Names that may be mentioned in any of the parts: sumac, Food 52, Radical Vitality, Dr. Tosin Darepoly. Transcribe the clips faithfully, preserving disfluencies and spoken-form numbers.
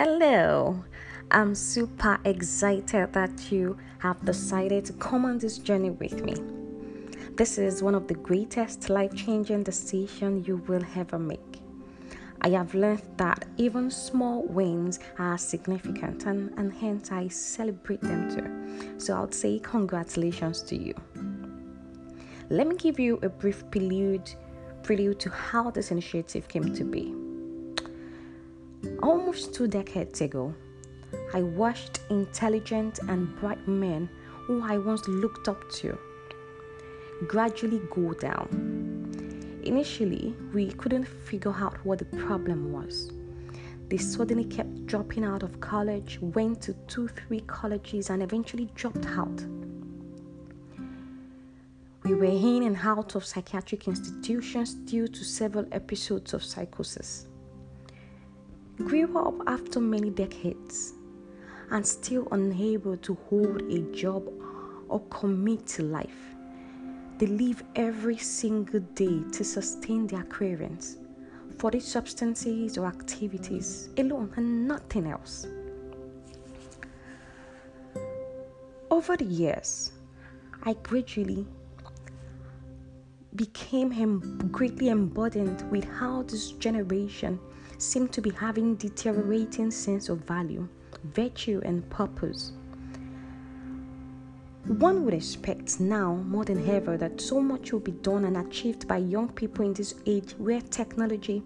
Hello, I'm super excited that you have decided to come on this journey with me. This is one of the greatest life-changing decisions you will ever make. I have learned that even small wins are significant and, and hence I celebrate them too. So I'll say congratulations to you. Let me give you a brief prelude, prelude to how this initiative came to be. Almost two decades ago, I watched intelligent and bright men who I once looked up to gradually go down. Initially, we couldn't figure out what the problem was. They suddenly kept dropping out of college, went to two, three colleges, and eventually dropped out. We were in and out of psychiatric institutions due to several episodes of psychosis. Grew up after many decades and still unable to hold a job or commit to life. They live every single day to sustain their cravings for these substances or activities alone and nothing else. Over the years, I gradually became em- greatly emboldened with how this generation seem to be having deteriorating sense of value, virtue, and purpose. One would expect now more than ever that so much will be done and achieved by young people in this age where technology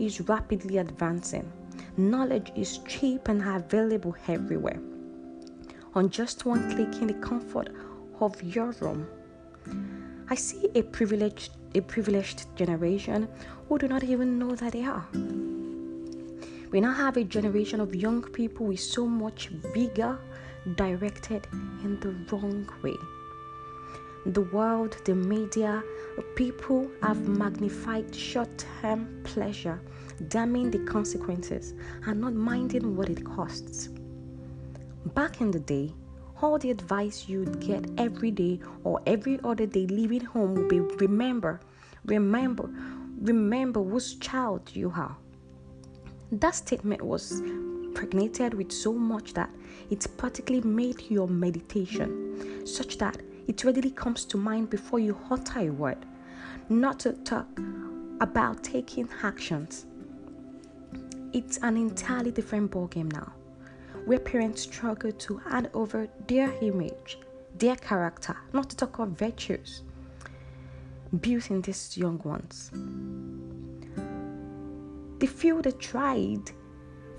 is rapidly advancing. Knowledge is cheap and available everywhere. On just one click in the comfort of your room. I see a privileged, a privileged generation who do not even know that they are. We now have a generation of young people with so much vigor directed in the wrong way. The world, the media, people have magnified short-term pleasure, damning the consequences and not minding what it costs. Back in the day, all the advice you'd get every day or every other day leaving home would be remember, remember, remember whose child you are. That statement was impregnated with so much that it practically made your meditation, such that it readily comes to mind before you utter a word, not to talk about taking actions. It's an entirely different ballgame now, where parents struggle to hand over their image, their character, not to talk of virtues, built in these young ones. They feel they tried,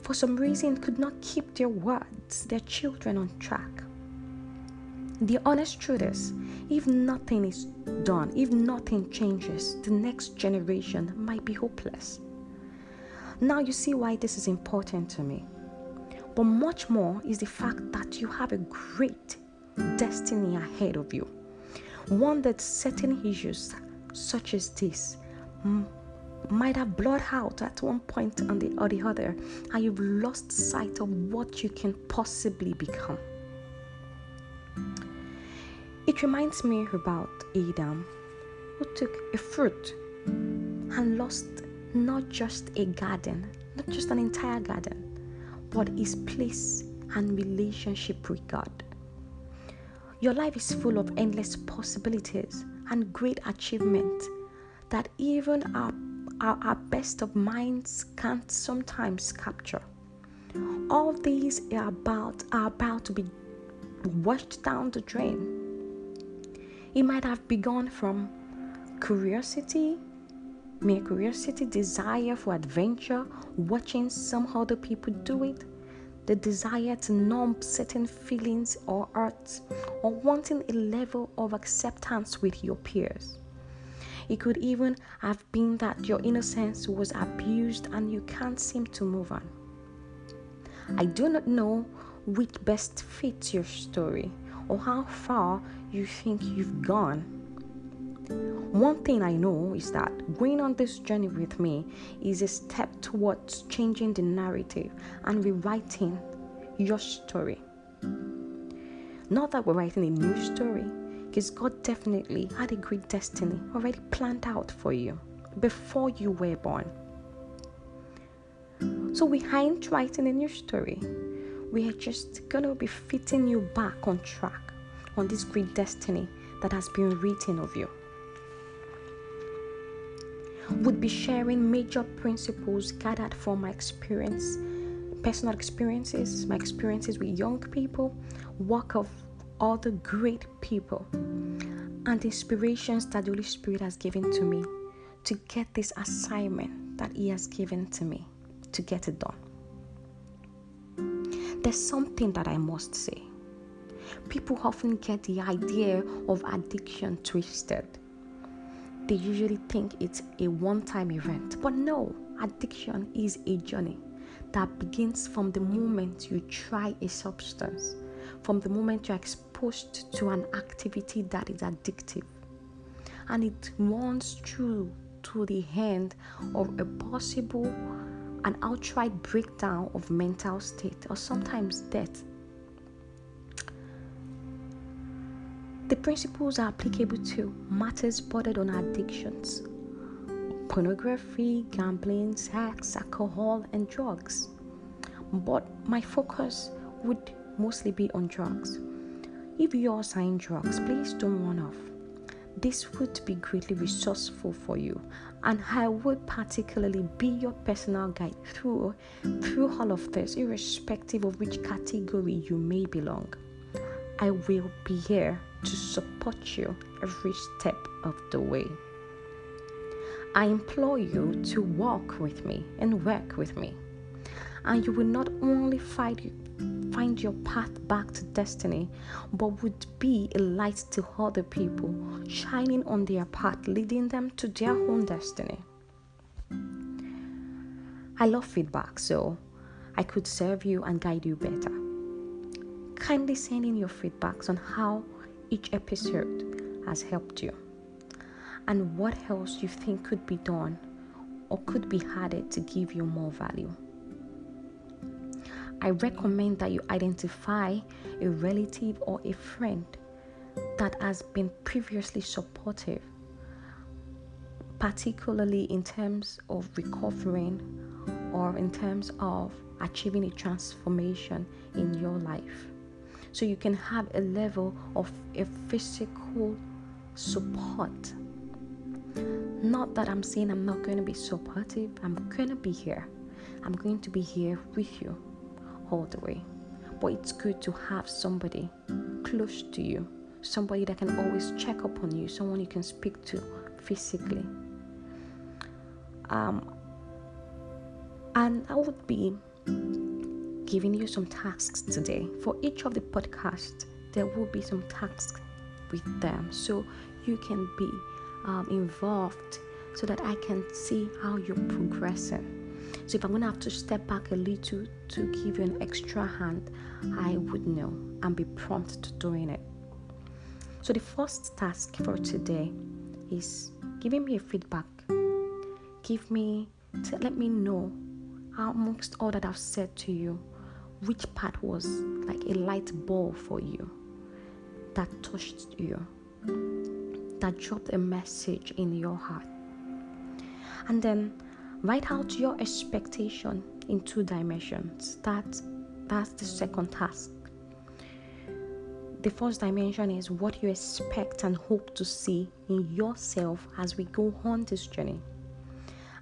for some reason, could not keep their words, their children on track. The honest truth is, if nothing is done, if nothing changes, the next generation might be hopeless. Now you see why this is important to me. But much more is the fact that you have a great destiny ahead of you. One that certain issues such as this m- might have blurred out at one point or the, or the other, and you've lost sight of what you can possibly become. It reminds me about Adam, who took a fruit and lost not just a garden, not just an entire garden, but his place and relationship with God. Your life is full of endless possibilities and great achievement that even our Our, our best of minds can't sometimes capture. All these are about are about to be washed down the drain. It might have begun from curiosity, mere curiosity, desire for adventure, watching some other people do it, the desire to numb certain feelings or hurts, or wanting a level of acceptance with your peers. It could even have been that your innocence was abused and you can't seem to move on. I do not know which best fits your story or how far you think you've gone. One thing I know is that going on this journey with me is a step towards changing the narrative and rewriting your story. Not that we're writing a new story, because God definitely had a great destiny already planned out for you before you were born. So we aren't writing a new story. We are just going to be fitting you back on track on this great destiny that has been written of you. Would be sharing major principles gathered from my experience, personal experiences, my experiences with young people, work of other great people, and inspirations that the Holy Spirit has given to me to get this assignment that He has given to me to get it done. There's something that I must say. People often get the idea of addiction twisted. They usually think it's a one-time event, but no, addiction is a journey that begins from the moment you try a substance, from the moment you're exposed to an activity that is addictive, and it runs through to the end of a possible and outright breakdown of mental state or sometimes death. The principles are applicable to matters bordered on addictions: pornography, gambling, sex, alcohol, and drugs. But my focus would mostly be on drugs. If you are on drugs, please don't run off. This would be greatly resourceful for you, and I would particularly be your personal guide through, through all of this, irrespective of which category you may belong. I will be here to support you every step of the way. I implore you to walk with me and work with me, and you will not only find, find your path back to destiny, but would be a light to other people, shining on their path, leading them to their own destiny. I love feedback, so I could serve you and guide you better. Kindly send in your feedbacks on how each episode has helped you and what else you think could be done or could be added to give you more value. I recommend that you identify a relative or a friend that has been previously supportive, particularly in terms of recovering or in terms of achieving a transformation in your life. So you can have a level of a physical support. Not that I'm saying I'm not going to be supportive. I'm going to be here. I'm going to be here with you all the way. But it's good to have somebody close to you, somebody that can always check up on you, someone you can speak to physically. Um, and I would be giving you some tasks today. For each of the podcasts, there will be some tasks with them, so you can be um, involved so that I can see how you're progressing. So if I'm going to have to step back a little to give you an extra hand, I would know and be prompt to doing it. So the first task for today is giving me a feedback. Give me, to let me know amongst all that I've said to you, which part was like a light bulb for you, that touched you, that dropped a message in your heart. And then write out your expectation in two dimensions. That, that's the second task. The first dimension is what you expect and hope to see in yourself as we go on this journey.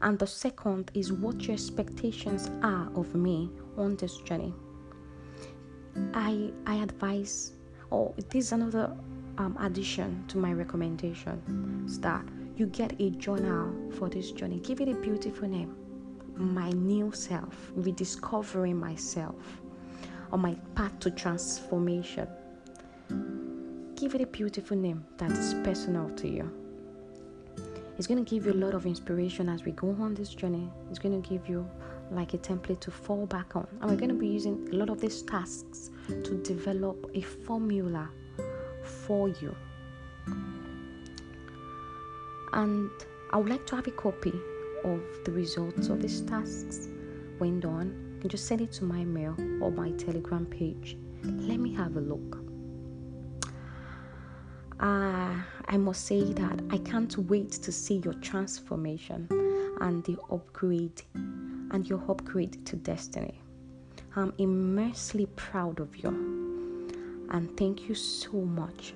And the second is what your expectations are of me on this journey. I I advise, or oh, this is another um, addition to my recommendation, is that you get a journal for this journey. Give it a beautiful name: my new self, rediscovering myself, or my path to transformation. Give it a beautiful name that is personal to you. It's going to give you a lot of inspiration as we go on this journey. It's going to give you like a template to fall back on. And we're going to be using a lot of these tasks to develop a formula for you. And I would like to have a copy of the results of these tasks. When done, you can just send it to my mail or my Telegram page. Let me have a look. Uh, I must say that I can't wait to see your transformation and the upgrade and your upgrade to destiny. I'm immensely proud of you, and thank you so much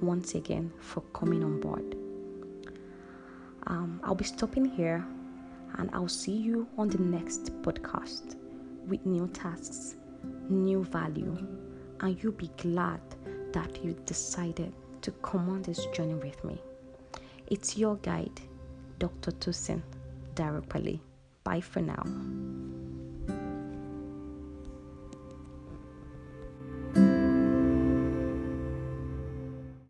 once again for coming on board. Um, I'll be stopping here, and I'll see you on the next podcast with new tasks, new value, and you'll be glad that you decided to come on this journey with me. It's your guide, Doctor Tosin Darepoly. Bye for now.